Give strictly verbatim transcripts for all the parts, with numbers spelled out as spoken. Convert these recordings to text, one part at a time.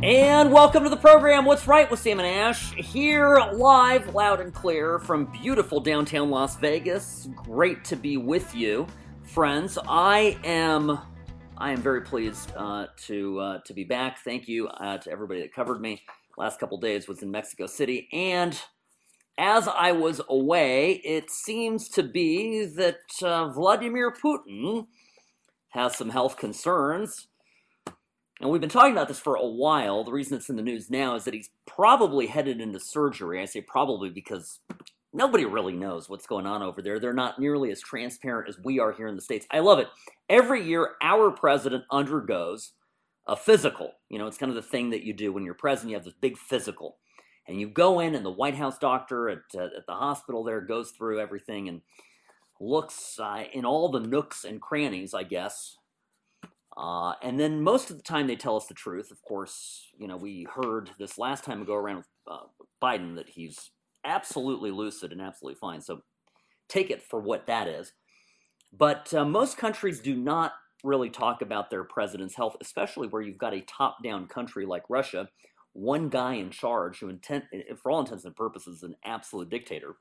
And welcome to the program, What's Right with Sam and Ash, here live, loud and clear, from beautiful downtown Las Vegas. Great to be with you, friends. I am I am very pleased uh, to uh, to be back. Thank you uh, to everybody that covered me. Last couple days was in Mexico City, and as I was away, it seems to be that uh, Vladimir Putin has some health concerns. And we've been talking about this for a while. The reason it's in the news now is that he's probably headed into surgery. I say probably because nobody really knows what's going on over there. They're not nearly as transparent as we are here in the States. I love it. Every year, our president undergoes a physical. You know, it's kind of the thing that you do when you're president. You have this big physical. And you go in, and the White House doctor at, uh, at the hospital there goes through everything and looks uh, in all the nooks and crannies, I guess. Uh, and then most of the time they tell us the truth. Of course, you know, we heard this last time ago around with uh, Biden that he's absolutely lucid and absolutely fine. So take it for what that is. But uh, most countries do not really talk about their president's health, especially where you've got a top-down country like Russia, one guy in charge who, intent, for all intents and purposes, is an absolute dictator.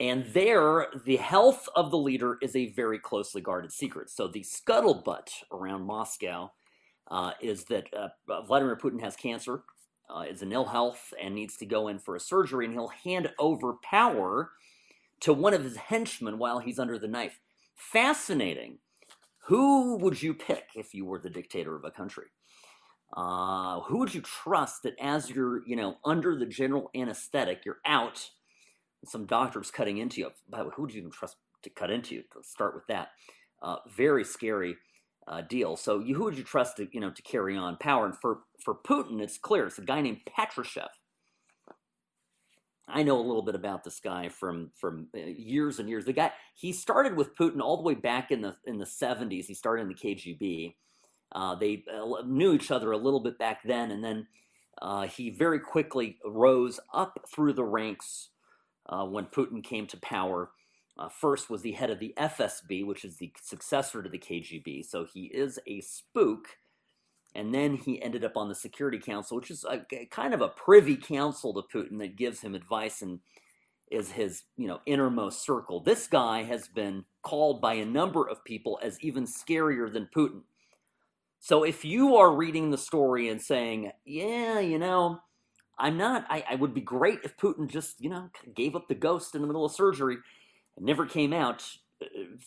And there, the health of the leader is a very closely guarded secret. So the scuttlebutt around Moscow uh, is that uh, Vladimir Putin has cancer, uh, is in ill health, and needs to go in for a surgery, and he'll hand over power to one of his henchmen while he's under the knife. Fascinating. Who would you pick if you were the dictator of a country? Uh, who would you trust that as you're, you know, under the general anesthetic, you're out, some doctors cutting into you? By the way, who do you even trust to cut into you? Let's start with that. Uh, very scary uh, deal. So you, who would you trust to, you know, to carry on power? And for, for Putin, it's clear. It's a guy named Patrushev. I know a little bit about this guy from from years and years. The guy, he started with Putin all the way back in the in the seventies. He started in the K G B. Uh, they knew each other a little bit back then, and then uh, he very quickly rose up through the ranks. Uh, when Putin came to power, uh, first was the head of the F S B, which is the successor to the K G B. So he is a spook. And then he ended up on the Security Council, which is a, a kind of a privy council to Putin that gives him advice and is his, you know, innermost circle. This guy has been called by a number of people as even scarier than Putin. So if you are reading the story and saying, yeah, you know, I'm not, I, I would be great if Putin just, you know, gave up the ghost in the middle of surgery and never came out,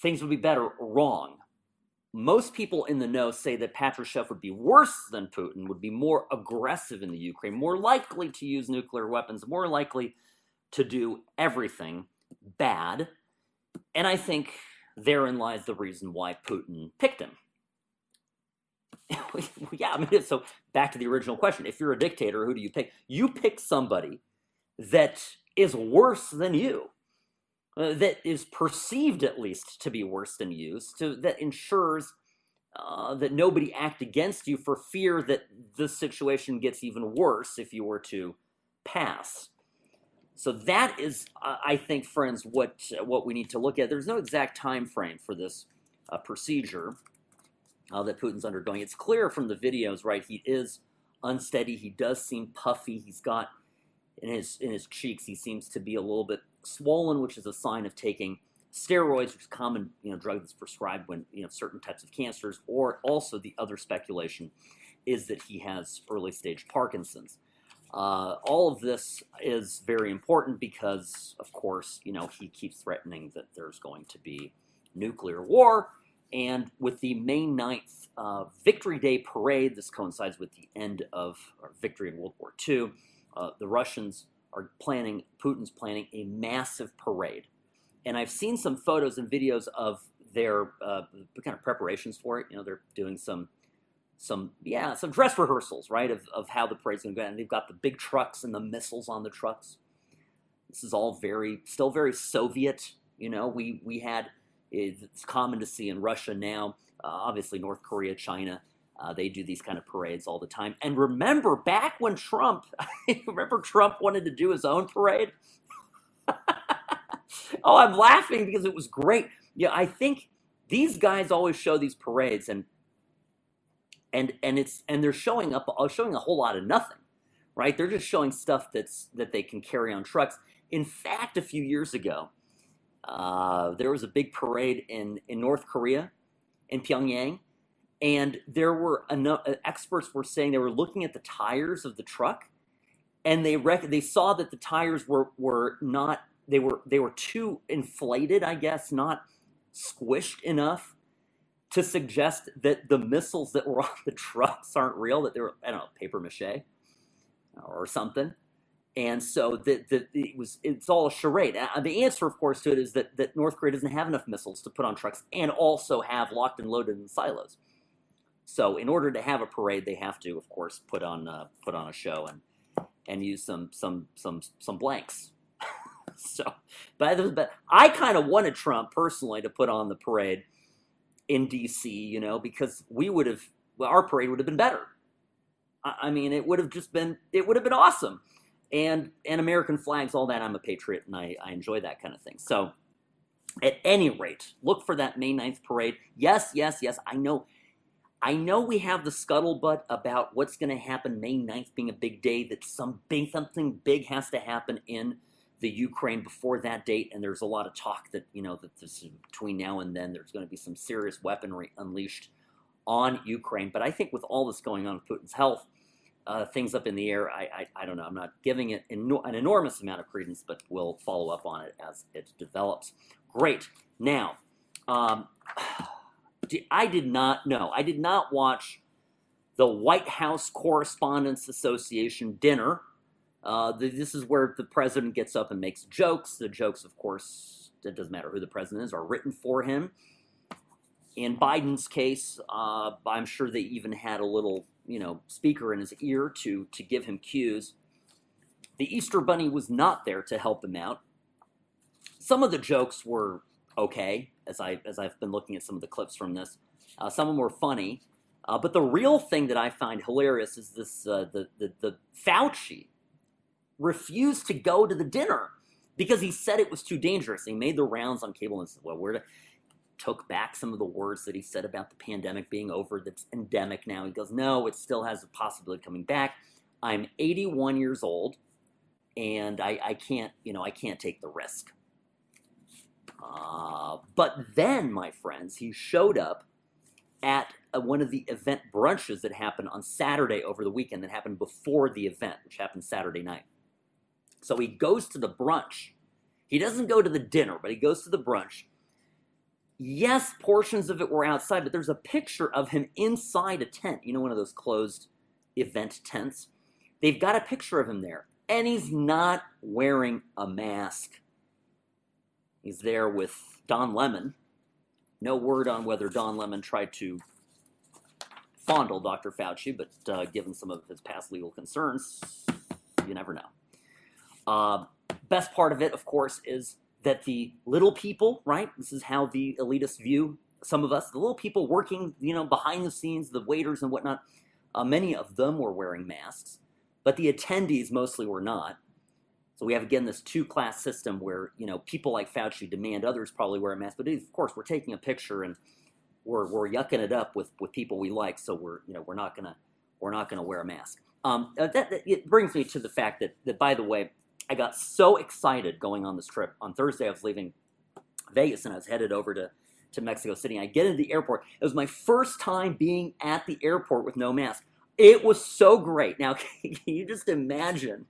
things would be better. Wrong. Most people in the know say that Patrushev would be worse than Putin, would be more aggressive in the Ukraine, more likely to use nuclear weapons, more likely to do everything bad. And I think therein lies the reason why Putin picked him. Yeah, I mean, so back to the original question. If you're a dictator, who do you pick? You pick somebody that is worse than you, uh, that is perceived at least to be worse than you, so that ensures uh, that nobody act against you for fear that the situation gets even worse if you were to pass. So that is, uh, I think, friends, what uh, what we need to look at. There's no exact time frame for this uh, procedure Uh, that Putin's undergoing. It's clear from the videos, right? He is unsteady. He does seem puffy. He's got in his in his cheeks, he seems to be a little bit swollen, which is a sign of taking steroids, which is a common, you know, drug that's prescribed when, you know, certain types of cancers. Or also the other speculation is that he has early stage Parkinson's. Uh, all of this is very important because, of course, you know, he keeps threatening that there's going to be nuclear war. And with the May ninth uh, Victory Day parade, this coincides with the end of our victory in World War Two, uh, the Russians are planning, Putin's planning a massive parade. And I've seen some photos and videos of their uh, kind of preparations for it. You know, they're doing some, some yeah, some dress rehearsals, right, of, of how the parade's going to go. And they've got the big trucks and the missiles on the trucks. This is all very, still very Soviet. You know, we, we had... It's common to see in Russia now, uh, obviously North Korea, China, uh, they do these kind of parades all the time. And remember back when Trump, remember Trump wanted to do his own parade? Oh, I'm laughing because it was great. Yeah, I think these guys always show these parades, and and and it's and they're showing up, showing a whole lot of nothing, right? They're just showing stuff that's that they can carry on trucks. In fact, a few years ago, uh, there was a big parade in in North Korea, in Pyongyang, and there were enough, experts were saying they were looking at the tires of the truck, and they rec- they saw that the tires were were not. They were they were too inflated, I guess, not squished enough to suggest that the missiles that were on the trucks aren't real, that they were, I don't know, paper mache or something. And so that that it was it's all a charade. And the answer, of course, to it is that that North Korea doesn't have enough missiles to put on trucks and also have locked and loaded in silos. So in order to have a parade, they have to, of course, put on uh, put on a show and and use some some some some blanks. So, but, but I kind of wanted Trump personally to put on the parade in D C, you know, because we would have, well, our parade would have been better. I, I mean, it would have just been, it would have been awesome. And, and American flags, all that. I'm a patriot and I, I enjoy that kind of thing. So at any rate, look for that May ninth parade. Yes, yes, yes. I know, I know we have the scuttlebutt about what's going to happen May ninth being a big day, that some big, something big has to happen in the Ukraine before that date, and there's a lot of talk that, you know, that this, between now and then there's going to be some serious weaponry unleashed on Ukraine. But I think with all this going on with Putin's health, uh, things up in the air, I, I I don't know. I'm not giving it eno- an enormous amount of credence, but we'll follow up on it as it develops. Great. Now, um, I did not know. I did not watch the White House Correspondents Association dinner. Uh, the, this is where the president gets up and makes jokes. The jokes, of course, it doesn't matter who the president is, are written for him. In Biden's case, uh, I'm sure they even had a little, you know, speaker in his ear to to give him cues. The Easter Bunny was not there to help him out. Some of the jokes were okay, as I as I've been looking at some of the clips from this. Uh, some of them were funny, uh, but the real thing that I find hilarious is this: uh, the the the Fauci refused to go to the dinner because he said it was too dangerous. He made the rounds on cable and said, well, we're to, took back some of the words that he said about the pandemic being over, that's endemic now. He goes, no, it still has a possibility of coming back. I'm eighty-one years old, and I, I can't, you know, I can't take the risk. Uh, but then, my friends, he showed up at one of the event brunches that happened on Saturday over the weekend that happened before the event, which happened Saturday night. So he goes to the brunch. He doesn't go to the dinner, but he goes to the brunch. Yes, portions of it were outside, but there's a picture of him inside a tent. You know, one of those closed event tents. They've got a picture of him there, and he's not wearing a mask. He's there with Don Lemon. No word on whether Don Lemon tried to fondle Doctor Fauci, but uh, given some of his past legal concerns, you never know. Uh, best part of it, of course, is that the little people, right? This is how the elitists view some of us. The little people working, you know, behind the scenes, the waiters and whatnot, uh, many of them were wearing masks, but the attendees mostly were not. So we have, again, this two-class system where, you know, people like Fauci demand others probably wear a mask, but of course, we're taking a picture and we're we're yucking it up with, with people we like, so we're, you know, we're not gonna we're not gonna wear a mask. Um, that, that it brings me to the fact that, that by the way, I got so excited going on this trip. On Thursday, I was leaving Vegas, and I was headed over to, to Mexico City. I get into the airport. It was my first time being at the airport with no mask. It was so great. Now, can you just imagine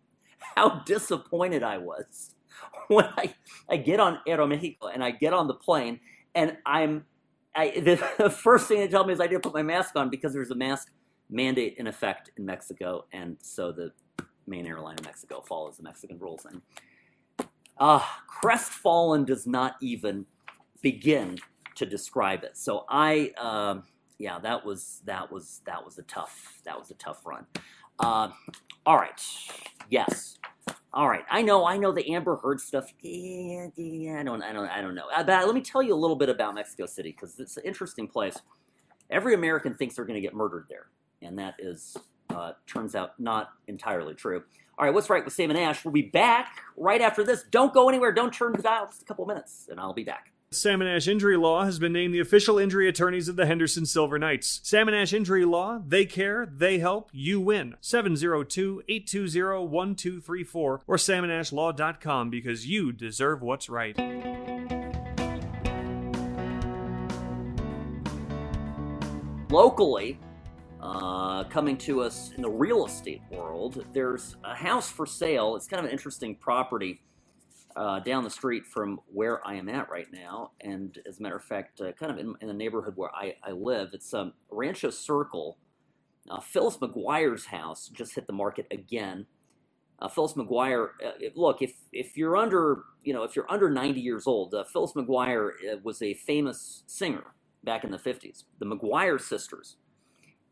how disappointed I was when I, I get on Aeromexico, and I get on the plane, and I'm I, the first thing they tell me is I didn't put my mask on because there's a mask mandate in effect in Mexico, and so the main airline in Mexico follows the Mexican rules. And uh, crestfallen does not even begin to describe it. So I, uh, yeah, that was that was that was a tough that was a tough run. Uh, all right, yes, all right. I know, I know the Amber Heard stuff. Yeah, yeah, I don't, I don't, I don't know. But let me tell you a little bit about Mexico City because it's an interesting place. Every American thinks they're going to get murdered there, and that is. Uh, turns out not entirely true. All right, what's right with Sam and Ash? We'll be back right after this. Don't go anywhere. Don't turn the dial. Just a couple minutes, and I'll be back. Salmon Ash Injury Law has been named the official injury attorneys of the Henderson Silver Knights. Salmon Ash Injury Law, they care, they help, you win. seven oh two, eight two oh, one two three four or salmon ash law dot com, because you deserve what's right. Locally, uh, coming to us in the real estate world, there's a house for sale. It's kind of an interesting property. Uh, down the street from where I am at right now, and as a matter of fact, uh, kind of in, in the neighborhood where I, I live. It's um, Rancho Circle. Uh, Phyllis McGuire's house just hit the market again. Uh, Phyllis McGuire, uh, look, if if you're under, you know, if you're under ninety years old, uh, Phyllis McGuire uh, was a famous singer back in the fifties, the McGuire Sisters,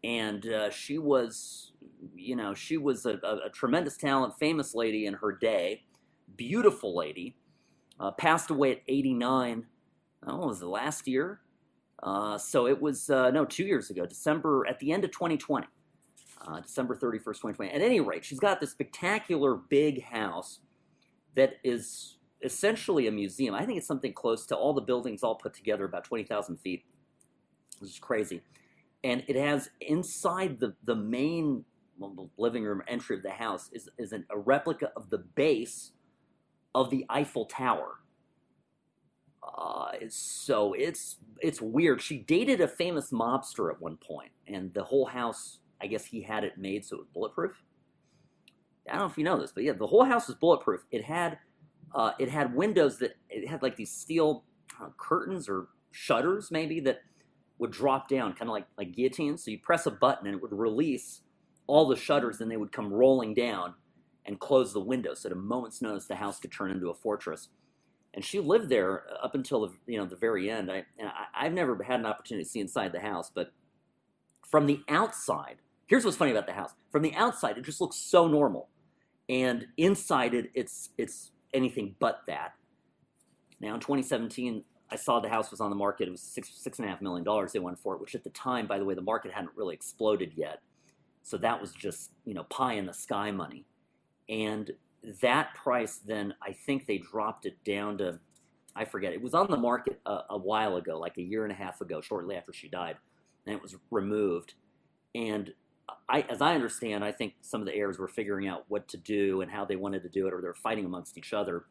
and uh, she was, you know, she was a, a, a tremendous talent, famous lady in her day. Beautiful lady, uh, passed away at eighty-nine, oh, was it last year? Uh, so it was, uh, no, two years ago, December, at the end of twenty twenty, uh, December thirty-first, twenty twenty. At any rate, she's got this spectacular big house that is essentially a museum. I think it's something close to all the buildings all put together, about twenty thousand feet, which is crazy. And it has inside the, the main living room entry of the house is, is an, a replica of the base of the Eiffel Tower. Uh, so it's it's weird. She dated a famous mobster at one point, and the whole house, I guess he had it made so it was bulletproof. I don't know if you know this, but yeah, the whole house was bulletproof. It had uh, it had windows that, it had like these steel uh, curtains or shutters maybe that would drop down, kind of like, like guillotines. So you press a button and it would release all the shutters and they would come rolling down and close the window, so at a moment's notice the house could turn into a fortress. And she lived there up until the, you know, the very end. I, and I, I've never had an opportunity to see inside the house, but from the outside, here's what's funny about the house. From the outside, it just looks so normal. And inside it, it's, it's anything but that. Now in twenty seventeen, I saw the house was on the market. It was six, six and a half million dollars they won for it, which at the time, by the way, the market hadn't really exploded yet. So that was just, you know, pie in the sky money. And that price then, I think they dropped it down to, I forget, it was on the market a, a while ago, like a year and a half ago, shortly after she died, and it was removed. And I, as I understand, I think some of the heirs were figuring out what to do and how they wanted to do it, or they're fighting amongst each other.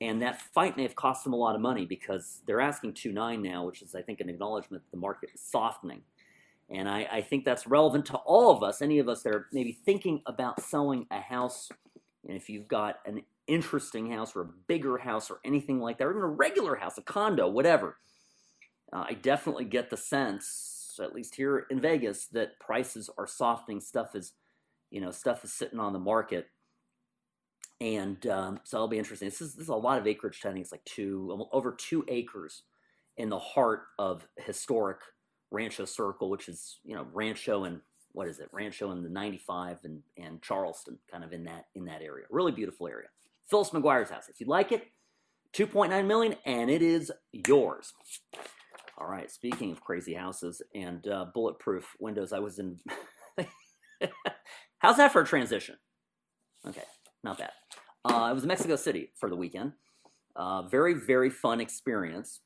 And that fight may have cost them a lot of money, because they're asking two point nine now, which is, I think, an acknowledgement that the market is softening. And I, I think that's relevant to all of us, any of us that are maybe thinking about selling a house. And if you've got an interesting house or a bigger house or anything like that, or even a regular house, a condo, whatever, uh, I definitely get the sense, at least here in Vegas, that prices are softening. Stuff is, you know, stuff is sitting on the market. And um, so it'll be interesting. This is, this is a lot of acreage. I think it's like two, over two acres in the heart of historic Rancho Circle, which is, you know, Rancho and what is it? Rancho and the ninety-five and, and Charleston, kind of in that, in that area. Really beautiful area. Phyllis McGuire's house. If you like it, two point nine million dollars, and it is yours. All right. Speaking of crazy houses and uh, bulletproof windows, I was in. How's that for a transition? Okay, not bad. Uh, I was in Mexico City for the weekend. Uh, very, very fun experience.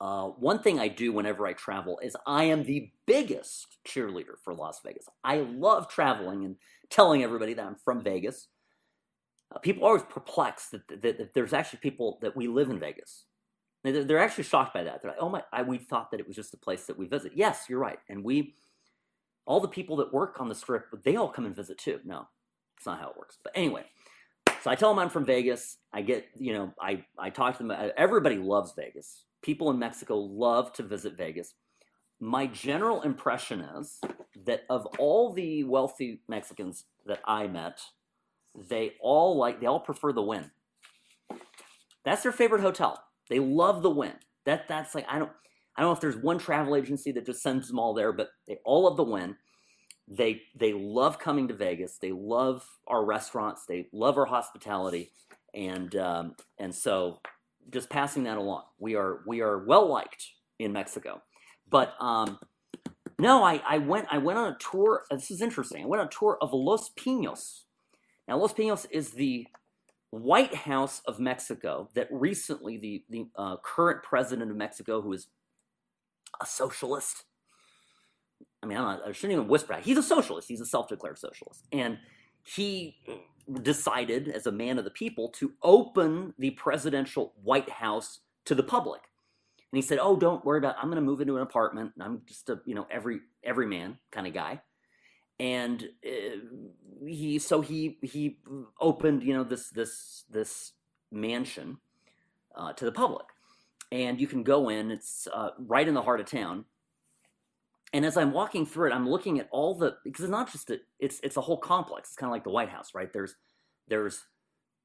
Uh, one thing I do whenever I travel is I am the biggest cheerleader for Las Vegas. I love traveling and telling everybody that I'm from Vegas. Uh, people are always perplexed that, that, that there's actually people that we live in Vegas. They're, they're actually shocked by that. They're like, oh my, I, we thought that it was just a place that we visit. Yes, you're right. And we, all the people that work on the Strip, they all come and visit too. No, that's not how it works. But anyway, so I tell them I'm from Vegas. I get, you know, I, I talk to them. Everybody loves Vegas. People in Mexico love to visit Vegas. My general impression is that of all the wealthy Mexicans that I met, they all like, they all prefer the Wynn. That's their favorite hotel. They love the Wynn. That, that's like, I don't, I don't know if there's one travel agency that just sends them all there, but they all love the Wynn. They, they love coming to Vegas. They love our restaurants. They love our hospitality. And, um, and so, just passing that along. We are we are well liked in Mexico, but um, no, I, I went I went on a tour. This is interesting. I went on a tour of Los Pinos. Now, Los Pinos is the White House of Mexico that recently the, the uh, current president of Mexico, who is a socialist, I mean, I'm not, I shouldn't even whisper that. He's a socialist. He's a self-declared socialist. And he decided, as a man of the people, to open the presidential White House to the public. And he said, oh, don't worry about it. I'm going to move into an apartment. I'm just a, you know, every every man kind of guy. And uh, he so he he opened, you know, this this this mansion uh, to the public. And you can go in. It's uh, right in the heart of town. And as I'm walking through it, I'm looking at all the, because it's not just a, it's it's a whole complex. It's kind of like the White House, right? There's there's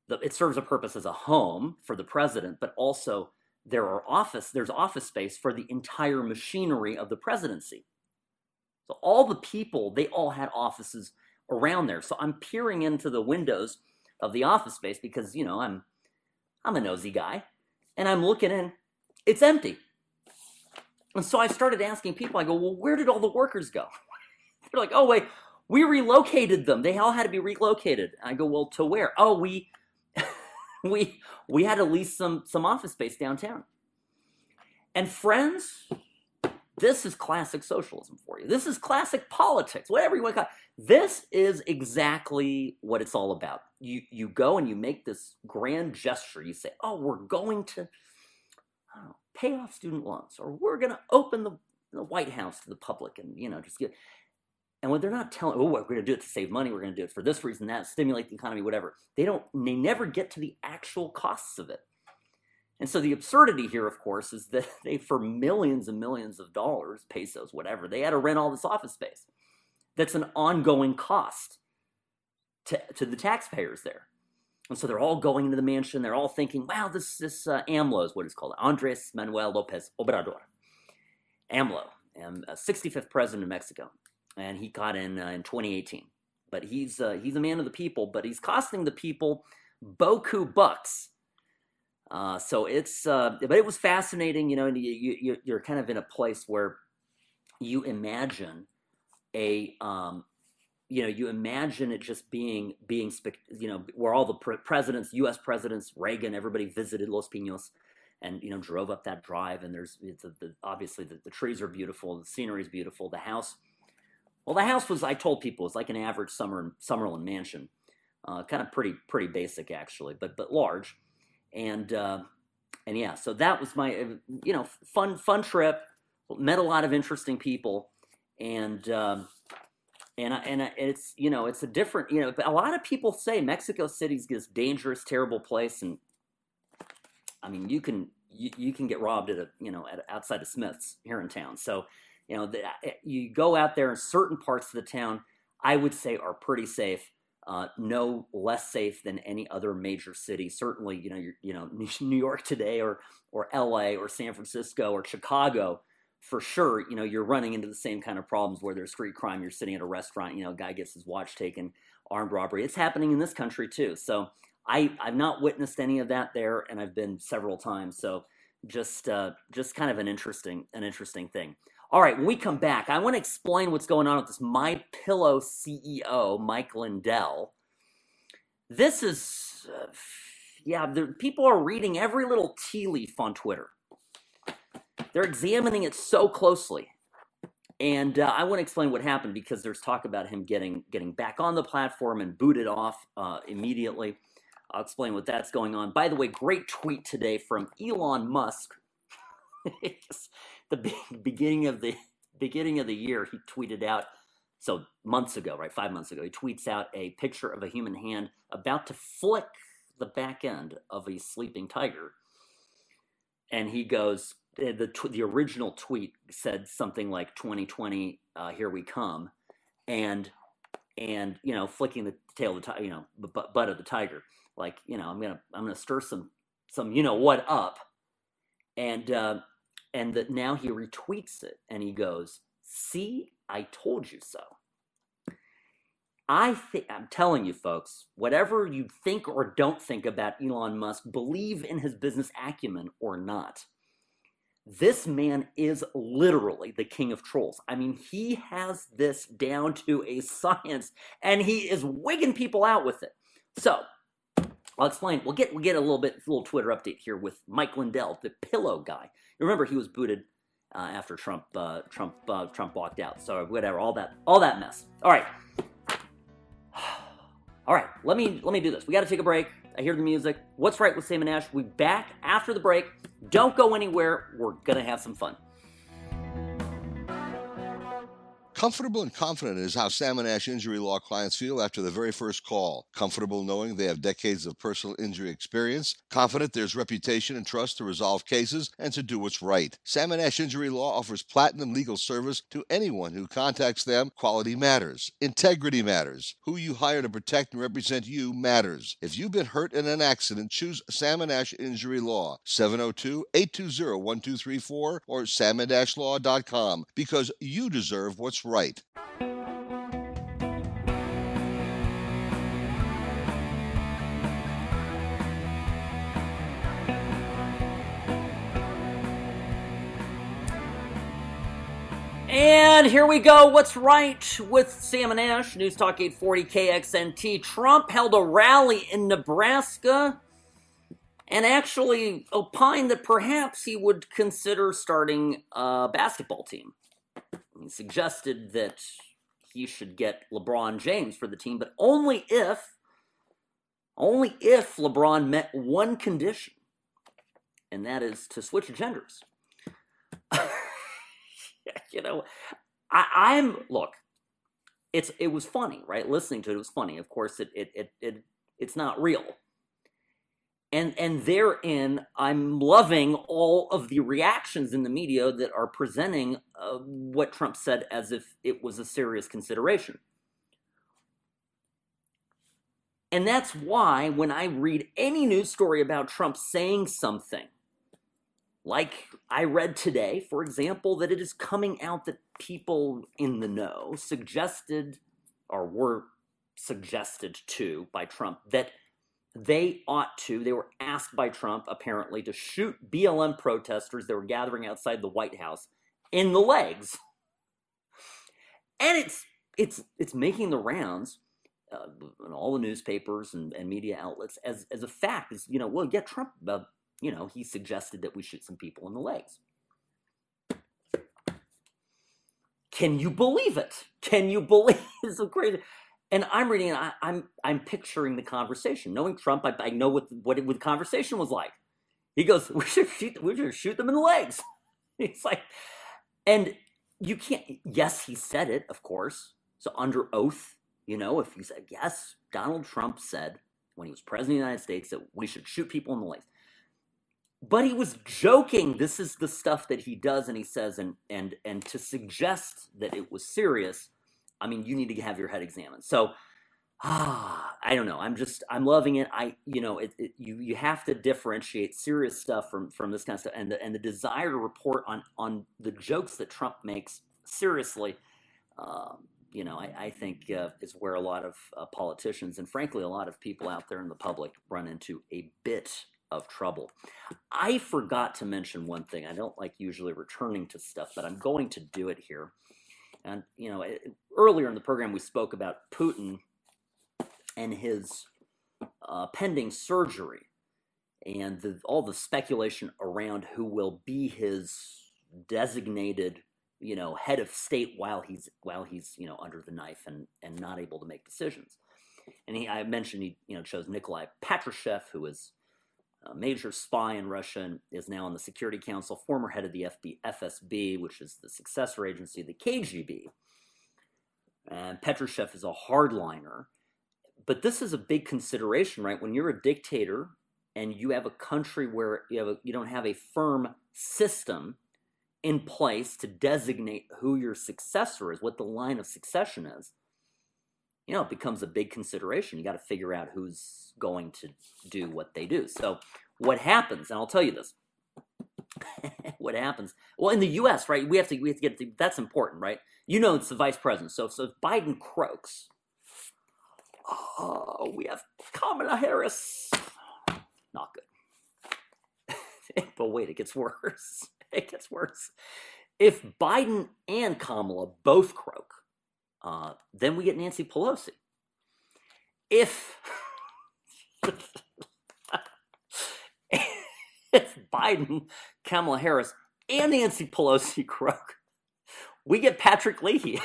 the, it serves a purpose as a home for the president, but also there are office there's office space for the entire machinery of the presidency. So all the people, they all had offices around there. So I'm peering into the windows of the office space because, you know, I'm I'm a nosy guy, and I'm looking in. It's empty. And so I started asking people, I go, well, where did all the workers go? They're like, oh, wait, we relocated them. They all had to be relocated. And I go, well, to where? Oh, we we we had to lease some some office space downtown. And friends, this is classic socialism for you. This is classic politics, whatever you want to call it. This is exactly what it's all about. You, you go and you make this grand gesture. You say, oh, we're going to, I don't know, pay off student loans, or we're going to open the, the White House to the public, and, you know, just get, and when they're not telling, oh, we're going to do it to save money, we're going to do it for this reason, that, stimulate the economy, whatever, they don't, they never get to the actual costs of it. And so the absurdity here, of course, is that they, for millions and millions of dollars, pesos, whatever, they had to rent all this office space. That's an ongoing cost to, to the taxpayers there. And so they're all going into the mansion. They're all thinking, wow, this, this uh, AMLO is what it's called. Andrés Manuel López Obrador. AMLO, um, uh, sixty-fifth president of Mexico. And he got in uh, in twenty eighteen. But he's uh, he's a man of the people, but he's costing the people boku bucks. Uh, so it's, uh, but it was fascinating, you know, and you, you, you're kind of in a place where you imagine a... Um, you know, you imagine it just being, being, you know, where all the pre- presidents, U S presidents, Reagan, everybody visited Los Pinos and, you know, drove up that drive. And there's it's a, the, obviously the, the trees are beautiful. The scenery is beautiful. The house, well, the house was, I told people, it's like an average summer Summerlin mansion, uh, kind of pretty, pretty basic actually, but, but large. And, uh, and yeah, so that was my, you know, fun, fun trip. Met a lot of interesting people, and, um, And, I, and I, it's, you know, it's a different, you know, a lot of people say Mexico City is this dangerous, terrible place. And I mean, you can, you, you can get robbed at a, you know, at, outside of Smith's here in town. So, you know, the, you go out there in certain parts of the town, I would say are pretty safe, uh, no less safe than any other major city. Certainly, you know, you're, you know, New York today, or, or L A, or San Francisco, or Chicago. For sure, you know, you're running into the same kind of problems where there's street crime, you're sitting at a restaurant, you know, a guy gets his watch taken, armed robbery. It's happening in this country too. So I, I've not witnessed any of that there, and I've been several times. So just uh, just kind of an interesting, an interesting thing. All right, when we come back, I want to explain what's going on with this MyPillow C E O, Mike Lindell. This is, uh, yeah, the, people are reading every little tea leaf on Twitter. They're examining it so closely, and uh, I want to explain what happened, because there's talk about him getting getting back on the platform and booted off uh, immediately. I'll explain what that's going on. By the way, great tweet today from Elon Musk. The beginning of the beginning of the year, he tweeted out, so months ago, right, five months ago, he tweets out a picture of a human hand about to flick the back end of a sleeping tiger, and he goes. The the original tweet said something like twenty twenty, uh, here we come, and and you know, flicking the tail of the ti- you know the butt of the tiger, like, you know, I'm gonna I'm gonna stir some some you know what up, and uh, and that now he retweets it and he goes, see, I told you so. I think I'm telling you folks, whatever you think or don't think about Elon Musk, believe in his business acumen or not. This man is literally the king of trolls. I mean, he has this down to a science, and he is wigging people out with it. So I'll explain. We'll get we'll get a little bit little Twitter update here with Mike Lindell, the pillow guy. You remember he was booted uh, after Trump uh, Trump uh, Trump walked out. So whatever, all that all that mess. All right, all right. Let me let me do this. We got to take a break. I hear the music. What's Right with Sam and Ash? We'll be back after the break. Don't go anywhere. We're gonna have some fun. Comfortable and confident is how Salmon Ash injury law clients feel after the very first call. Comfortable knowing they have decades of personal injury experience. Confident there's reputation and trust to resolve cases and to do what's right. Salmon Ash injury law offers platinum legal service to anyone who contacts them. Quality matters. Integrity matters. Who you hire to protect and represent you matters. If you've been hurt in an accident, choose Salmon Ash injury law. seven oh two, eight two zero, one two three four or salmon dash law dot com, because you deserve what's right. Right. And here we go. What's Right with Sam and Ash, News Talk eight forty K X N T. Trump held a rally in Nebraska and actually opined that perhaps he would consider starting a basketball team. He suggested that he should get LeBron James for the team, but only if, only if LeBron met one condition, and that is to switch genders. You know, I, I'm, look, it's it was funny, right? Listening to it, it was funny. Of course, it it it, it it's not real. And and therein, I'm loving all of the reactions in the media that are presenting uh, what Trump said as if it was a serious consideration. And that's why when I read any news story about Trump saying something, like I read today, for example, that it is coming out that people in the know suggested or were suggested to by Trump that They ought to, they were asked by Trump, apparently, to shoot B L M protesters that were gathering outside the White House in the legs. And it's it's it's making the rounds uh, in all the newspapers and, and media outlets as, as a fact. Is, you know, well, yeah, Trump, uh, you know, he suggested that we shoot some people in the legs. Can you believe it? Can you believe it's so crazy? And I'm reading, and I, I'm I'm picturing the conversation. Knowing Trump, I, I know what what, it, what the conversation was like. He goes, "We should shoot, we should shoot them in the legs." It's like, and you can't. Yes, he said it, of course. So under oath, you know, if you said yes, Donald Trump said when he was president of the United States that we should shoot people in the legs. But he was joking. This is the stuff that he does and he says, and and and to suggest that it was serious. I mean, you need to have your head examined. So, ah, I don't know. I'm just, I'm loving it. I, you know, it, it, you you have to differentiate serious stuff from from this kind of stuff, and the and the desire to report on on the jokes that Trump makes seriously. Um, you know, I, I think uh, is where a lot of uh, politicians and frankly a lot of people out there in the public run into a bit of trouble. I forgot to mention one thing. I don't like usually returning to stuff, but I'm going to do it here. And, you know, earlier in the program, we spoke about Putin and his uh, pending surgery and the, all the speculation around who will be his designated, you know, head of state while he's, while he's you know, under the knife and, and not able to make decisions. And he, I mentioned he, you know, chose Nikolai Patrushev, who is a major spy in Russia and is now on the Security Council, former head of the F S B, which is the successor agency of the K G B. And Petrushev is a hardliner. But this is a big consideration, right? When you're a dictator and you have a country where you have a, you don't have a firm system in place to designate who your successor is, what the line of succession is, you know, it becomes a big consideration. You got to figure out who's going to do what they do. So what happens, and I'll tell you this, what happens, well, in the U S, right, we have to, we have to get, to, that's important, right? You know, it's the vice president. So, so if Biden croaks, oh, we have Kamala Harris. Not good. But wait, it gets worse. It gets worse. If Biden and Kamala both croak, Uh, then we get Nancy Pelosi. If It's Biden, Kamala Harris, and Nancy Pelosi croak, we get Patrick Leahy.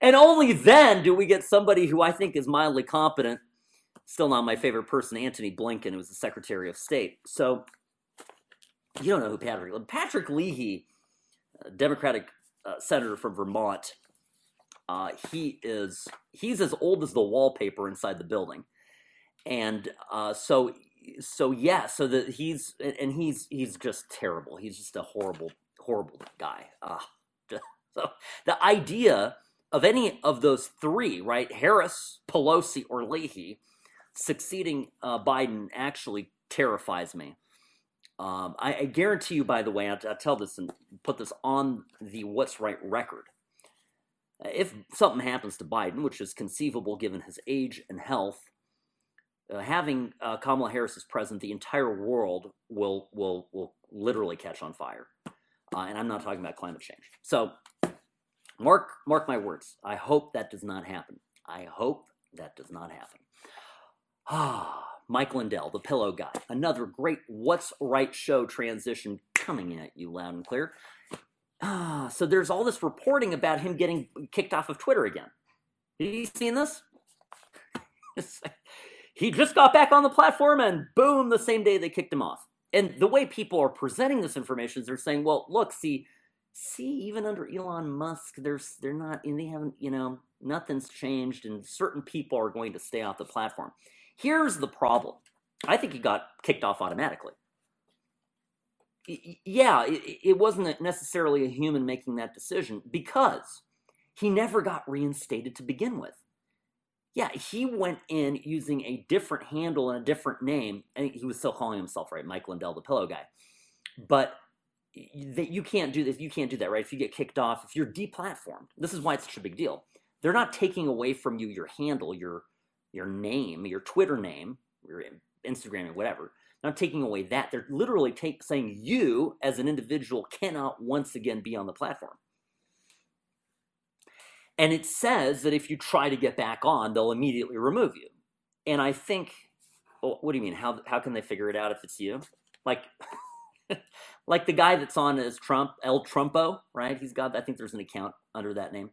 And only then do we get somebody who I think is mildly competent, still not my favorite person, Antony Blinken, who was the Secretary of State. So you don't know who Patrick Leahy. Patrick Leahy, a Democratic uh, senator from Vermont, uh, he is he's as old as the wallpaper inside the building. And uh, so so yeah, so that he's and he's he's just terrible. He's just a horrible, horrible guy. Uh, so the idea of any of those three, right, Harris, Pelosi, or Leahy, succeeding uh, Biden actually terrifies me. Um, I, I guarantee you, by the way, I'll, I'll tell this and put this on the What's Right record. If something happens to Biden, which is conceivable given his age and health, uh, having uh, Kamala Harris as president, the entire world will will will literally catch on fire. Uh, and I'm not talking about climate change. So mark mark my words. I hope that does not happen. I hope that does not happen. Ah. Mike Lindell, the pillow guy, another great What's Right show transition coming at you loud and clear. Ah, so there's all this reporting about him getting kicked off of Twitter again. Have you seen this? Like, he just got back on the platform and boom, the same day they kicked him off. And the way people are presenting this information is they're saying, well, look, see, see, even under Elon Musk, there's they're not, and they haven't, you know, nothing's changed and certain people are going to stay off the platform. Here's the problem. I think he got kicked off automatically. Yeah, it wasn't necessarily a human making that decision because he never got reinstated to begin with. Yeah, he went in using a different handle and a different name. And he was still calling himself, right, Mike Lindell, the pillow guy. But you can't do this. You can't do that, right? If you get kicked off, if you're deplatformed, this is why it's such a big deal. They're not taking away from you your handle, your your name, your Twitter name, your Instagram, or whatever. Not taking away that. They're literally take, saying you, as an individual, cannot once again be on the platform. And it says that if you try to get back on, they'll immediately remove you. And I think, well, what do you mean? How how can they figure it out if it's you? Like, like the guy that's on as Trump, El Trumpo, right? He's got, I think there's an account under that name.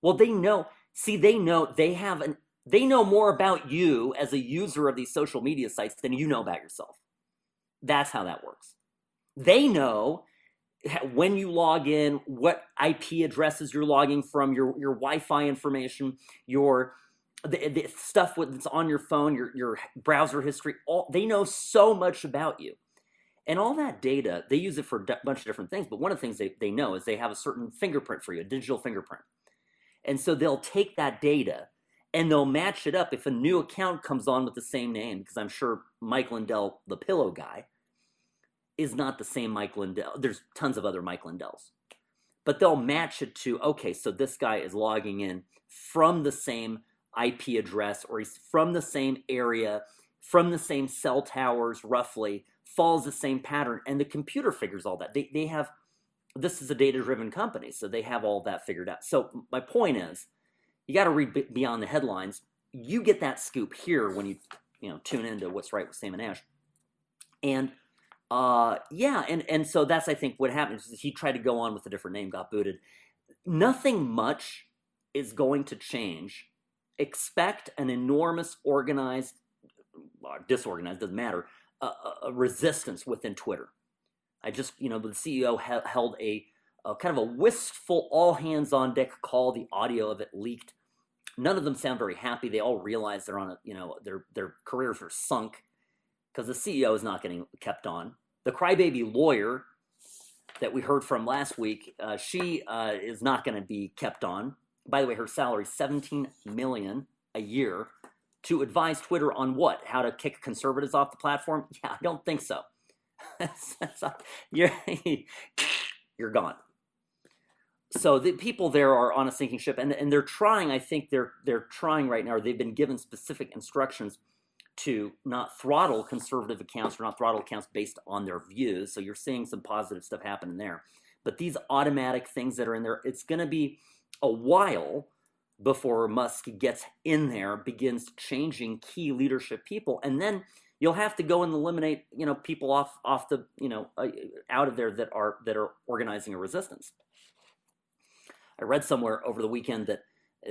Well, they know, see, they know, they have an They know more about you as a user of these social media sites than you know about yourself. That's how that works. They know when you log in, what I P addresses you're logging from, your, your Wi-Fi information, your the, the stuff that's on your phone, your, your browser history. All, they know so much about you. And all that data, they use it for a bunch of different things. But one of the things they, they know is they have a certain fingerprint for you, a digital fingerprint. And so they'll take that data and they'll match it up if a new account comes on with the same name, because I'm sure Mike Lindell, the pillow guy, is not the same Mike Lindell. There's tons of other Mike Lindells. But they'll match it to, okay, so this guy is logging in from the same I P address, or he's from the same area, from the same cell towers, roughly, follows the same pattern. And the computer figures all that. They, they have, this is a data-driven company, so they have all that figured out. So my point is, you got to read beyond the headlines. You get that scoop here when you, you know, tune into What's Right with Sam and Ash. And, uh, yeah, and, and so that's, I think, what happened. He tried to go on with a different name, got booted. Nothing much is going to change. Expect an enormous organized, well, disorganized, doesn't matter, uh, uh, resistance within Twitter. I just, you know, the C E O ha- held a, Uh, kind of a wistful, all-hands-on-deck call. The audio of it leaked. None of them sound very happy. They all realize they're on a, you know, their their careers are sunk because the C E O is not getting kept on. The crybaby lawyer that we heard from last week, uh, she uh, is not going to be kept on. By the way, her salary is seventeen million dollars a year to advise Twitter on what? How to kick conservatives off the platform? Yeah, I don't think so. that's, that's not, you're, you're gone. So the people there are on a sinking ship, and, and they're trying, I think they're they're trying right now, or they've been given specific instructions to not throttle conservative accounts or not throttle accounts based on their views. So you're seeing some positive stuff happening there. But these automatic things that are in there, it's going to be a while before Musk gets in there, begins changing key leadership people. And then you'll have to go and eliminate, you know, people off, off the, you know, uh, out of there that are, that are organizing a resistance. I read somewhere over the weekend that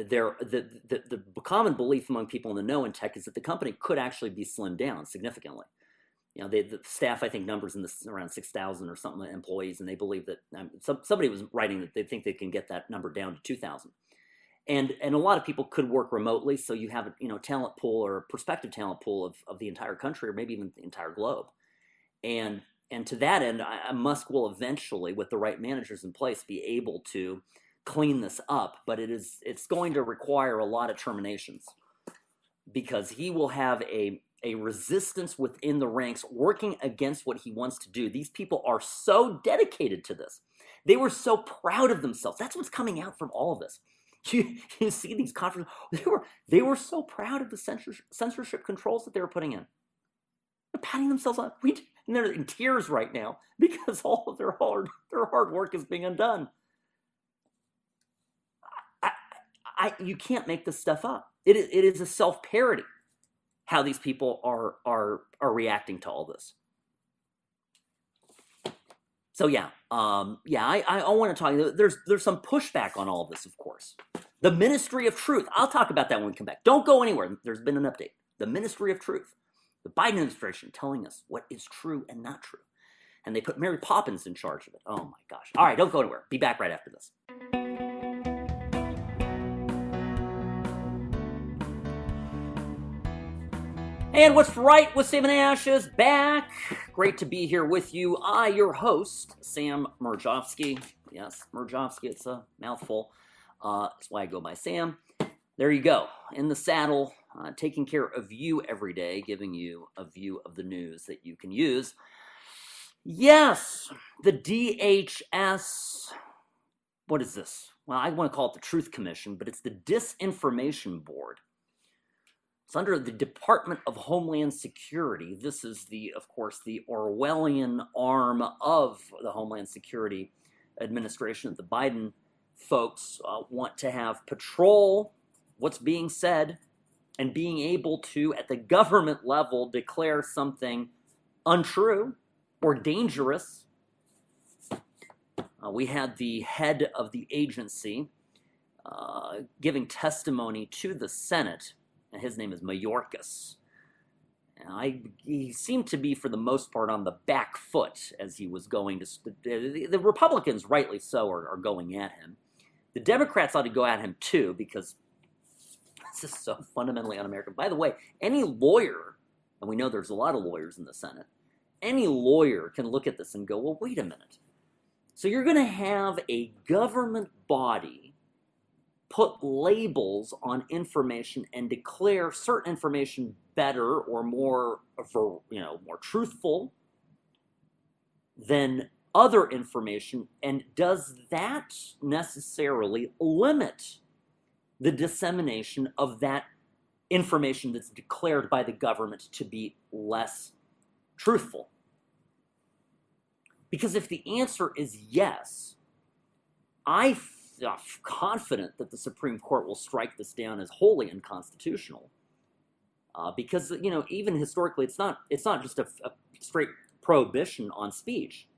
there, the, the, the common belief among people in the know in tech is that the company could actually be slimmed down significantly. You know, they, the staff, I think, numbers in the around six thousand or something employees, and they believe that um, some, somebody was writing that they think they can get that number down to two thousand. And and a lot of people could work remotely, so you have a you know talent pool or a prospective talent pool of, of the entire country, or maybe even the entire globe. And and to that end, I, Musk will eventually, with the right managers in place, be able to clean this up. But it is it's going to require a lot of terminations, because he will have a a resistance within the ranks working against what he wants to do. These people are so dedicated to this. They were so proud of themselves. That's what's coming out from all of this. You, you see these conferences. They were, they were so proud of the censorship, censorship controls that they were putting in. They're patting themselves on. We, and they're in tears right now because all of their hard, their hard work is being undone. I, I, I, you can't make this stuff up. It, it is a self-parody, how these people are are are reacting to all this. So yeah, um, yeah, I I, I want to talk. There's there's some pushback on all of this, of course. The Ministry of Truth. I'll talk about that when we come back. Don't go anywhere. There's been an update. The Ministry of Truth. The Biden administration telling us what is true and not true, and they put Mary Poppins in charge of it. Oh my gosh! All right, don't go anywhere. Be back right after this. And what's right with Sam and Ash is back. Great to be here with you. I, your host, Sam Murjovsky. Yes, Murjovsky, it's a mouthful. Uh, that's why I go by Sam. There you go. In the saddle, uh, taking care of you every day, giving you a view of the news that you can use. Yes, the D H S. What is this? Well, I want to call it the Truth Commission, but it's the Disinformation Board. It's under the Department of Homeland Security. This is, the, of course, the Orwellian arm of the Homeland Security Administration that the Biden folks uh, want to have patrol what's being said and being able to, at the government level, declare something untrue or dangerous. Uh, we had the head of the agency uh, giving testimony to the Senate. His name is Mayorkas. I, he seemed to be, for the most part, on the back foot as he was going to... The, the Republicans, rightly so, are, are going at him. The Democrats ought to go at him, too, because this is so fundamentally un-American. By the way, any lawyer, and we know there's a lot of lawyers in the Senate, any lawyer can look at this and go, well, wait a minute. So you're going to have a government body put labels on information and declare certain information better or more, you know, more truthful than other information. And does that necessarily limit the dissemination of that information that's declared by the government to be less truthful? Because if the answer is yes, I think I'm confident that the Supreme Court will strike this down as wholly unconstitutional, uh, because, you know, even historically, it's not it's not just a, a straight prohibition on speech.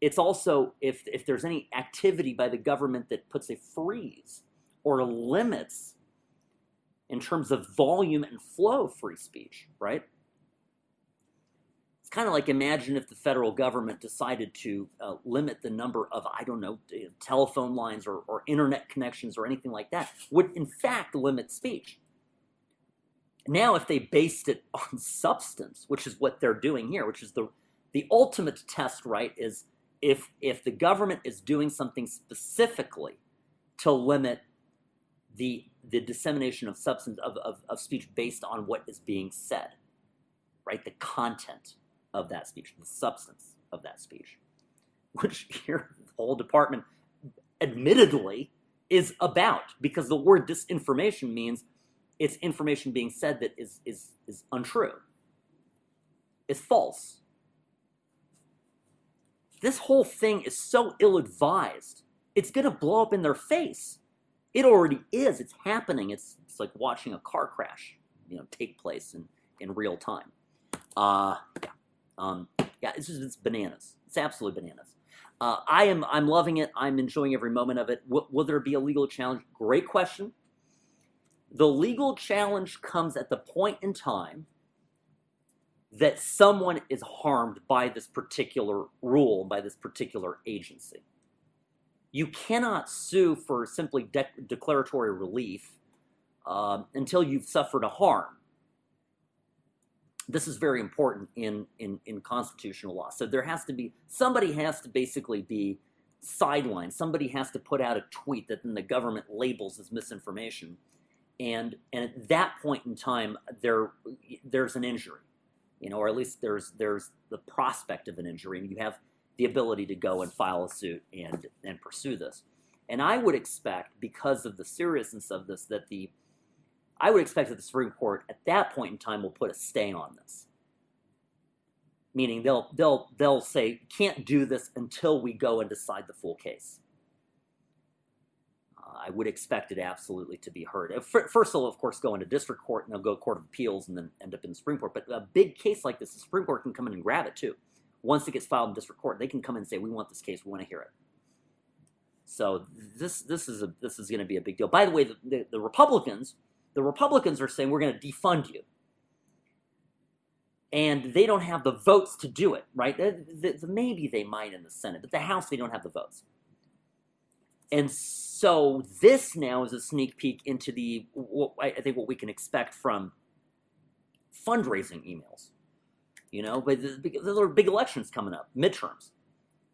It's also if if there's any activity by the government that puts a freeze or limits in terms of volume and flow of free speech, right? Kind of like, imagine if the federal government decided to uh, limit the number of, I don't know, telephone lines or, or internet connections or anything like that, would in fact limit speech. Now, if they based it on substance, which is what they're doing here, which is the the ultimate test, right, is if if the government is doing something specifically to limit the the dissemination of substance of, of, of speech based on what is being said, right, the content of that speech, the substance of that speech, which here the whole department admittedly is about, because the word disinformation means it's information being said that is is is untrue, is false. This whole thing is so ill-advised, it's going to blow up in their face. It already is. It's happening. It's, it's like watching a car crash, you know, take place in, in real time. Uh, yeah, um, yeah. It's just it's bananas. It's absolutely bananas. Uh, I am I'm loving it. I'm enjoying every moment of it. W will there be a legal challenge? Great question. The legal challenge comes at the point in time that someone is harmed by this particular rule, by this particular agency. You cannot sue for simply de declaratory relief um, until you've suffered a harm. This is very important in, in, in constitutional law. So there has to be, somebody has to basically be sidelined. Somebody has to put out a tweet that then the government labels as misinformation. And, and at that point in time, there, there's an injury, you know, or at least there's, there's the prospect of an injury, and you have the ability to go and file a suit and, and pursue this. And I would expect, because of the seriousness of this, that the, I would expect that the Supreme Court at that point in time will put a stay on this. Meaning they'll, they'll, they'll say, can't do this until we go and decide the full case. Uh, I would expect it absolutely to be heard. First they'll, of course, go into district court, and they'll go to court of appeals and then end up in the Supreme Court. But a big case like this, the Supreme Court can come in and grab it too. Once it gets filed in district court, they can come in and say, we want this case, we want to hear it. So this, this is, a, this is going to be a big deal. By the way, the, the, the Republicans, the Republicans are saying, we're going to defund you. And they don't have the votes to do it, right? The, the, maybe they might in the Senate, but the House, they don't have the votes. And so this now is a sneak peek into the, what I think what we can expect from fundraising emails. You know, but there are big elections coming up, midterms.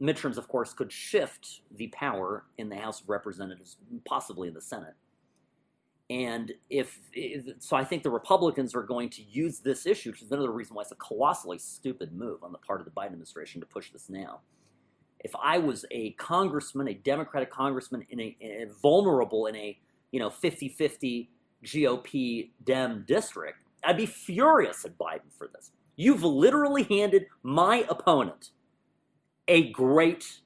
Midterms, of course, could shift the power in the House of Representatives, possibly in the Senate. And if, so I think the Republicans are going to use this issue, which is another reason why it's a colossally stupid move on the part of the Biden administration to push this now. If I was a congressman, a Democratic congressman, in a, in a vulnerable, in a, you know, fifty fifty G O P Dem district, I'd be furious at Biden for this. You've literally handed my opponent a great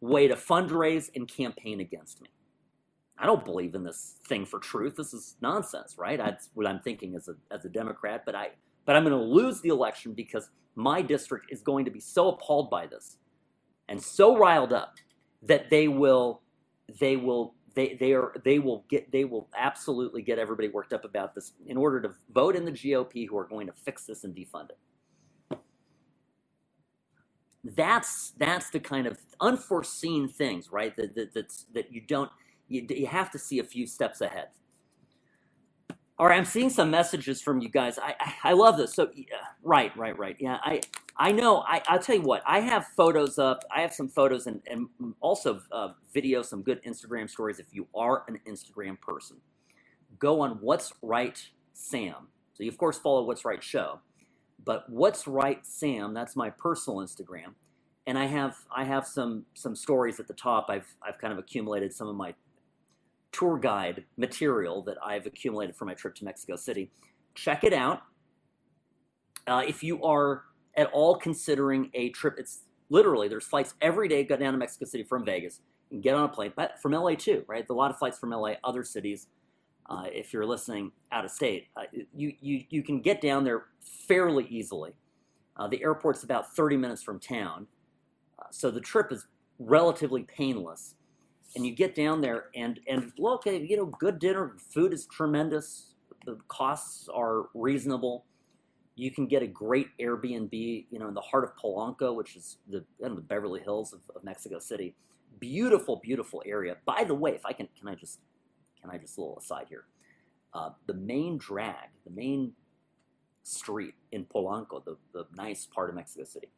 way to fundraise and campaign against me. I don't believe in this thing for truth. This is nonsense, right? That's what I'm thinking as a, as a Democrat, but, I, but I'm going to lose the election because my district is going to be so appalled by this and so riled up that they will, they will, they, they are, they will get, they will absolutely get everybody worked up about this in order to vote in the G O P who are going to fix this and defund it. That's, that's the kind of unforeseen things, right? That, that, that's, that you don't, you, you have to see a few steps ahead. All right. I'm seeing some messages from you guys. I, I, I love this. So yeah, right, right, right. Yeah. I, I know. I, I'll tell you what. I have photos up. I have some photos and, and also uh, videos, some good Instagram stories. If you are an Instagram person, go on What's Right Sam. So you, of course, follow What's Right Show. But What's Right Sam, that's my personal Instagram. And I have I have some some stories at the top. I've, I've kind of accumulated some of my tour guide material that I've accumulated for my trip to Mexico City. Check it out. Uh, if you are at all considering a trip, it's literally, there's flights every day, go down to Mexico City from Vegas and get on a plane, but from L A too, right? There's a lot of flights from L A, other cities. Uh, if you're listening out of state, uh, you, you, you can get down there fairly easily. Uh, the airport's about thirty minutes from town. Uh, so the trip is relatively painless, and you get down there and, and look, you know, good dinner, food is tremendous. The costs are reasonable. You can get a great Airbnb, you know, in the heart of Polanco, which is the, you know, the Beverly Hills of, of Mexico City. Beautiful, beautiful area. By the way, if I can, can I just, can I just a little aside here? Uh, the main drag, the main street in Polanco, the, the nice part of Mexico City,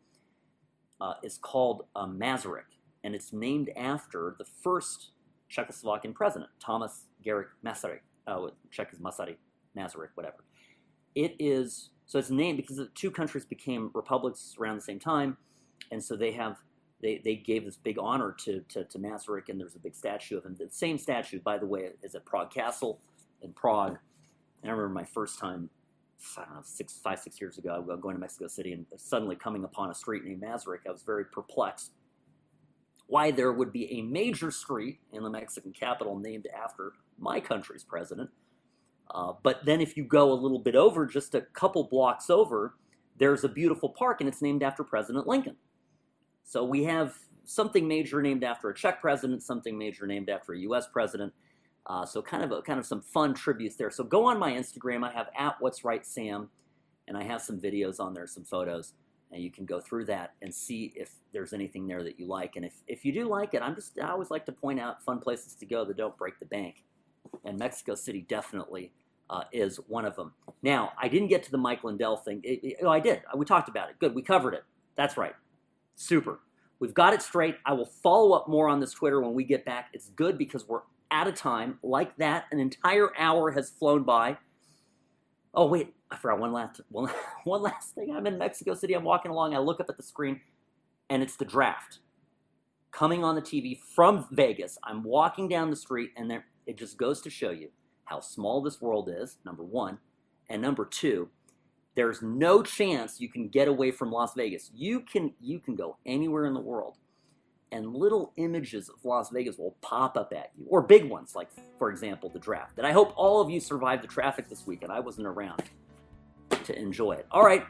uh, is called uh, Masaryk, and it's named after the first Czechoslovakian president, Thomas Garrigue Masaryk. Oh, Czech is Masaryk, Masaryk, whatever. It is. So it's named because the two countries became republics around the same time, and so they have they, they gave this big honor to, to, to Masaryk, and there's a big statue of him. The same statue, by the way, is at Prague Castle in Prague. And I remember my first time, I don't know, six, five, six years ago, going to Mexico City and suddenly coming upon a street named Masaryk. I was very perplexed. why there would be a major street in the Mexican capital named after my country's president. Uh, but then if you go a little bit over, just a couple blocks over, there's a beautiful park, and it's named after President Lincoln. So we have something major named after a Czech president, something major named after a U S president. Uh, so kind of a, kind of some fun tributes there. So go on my Instagram. I have at What's Right Sam, and I have some videos on there, some photos, and you can go through that and see if there's anything there that you like. And if, if you do like it, I'm just, I always like to point out fun places to go that don't break the bank. And Mexico City definitely uh, is one of them. Now, I didn't get to the Mike Lindell thing. It, it, oh, I did. We talked about it. Good. We covered it. That's right. Super. We've got it straight. I will follow up more on this Twitter when we get back. It's good because we're out of time. Like that, an entire hour has flown by. Oh, wait. I forgot one last, one, one last thing. I'm in Mexico City. I'm walking along. I look up at the screen, and it's the draft coming on the T V from Vegas. I'm walking down the street, and there, it just goes to show you how small this world is, number one. And number two, there's no chance you can get away from Las Vegas. You can, you can go anywhere in the world, and little images of Las Vegas will pop up at you, or big ones like, for example, the draft. And I hope all of you survived the traffic this weekend. I wasn't around to enjoy it. All right,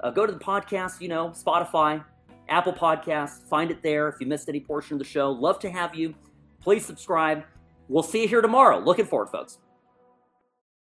uh, go to the podcast, you know, Spotify, Apple Podcasts. Find it there if you missed any portion of the show. Love to have you. Please subscribe. We'll see you here tomorrow. Looking forward, folks.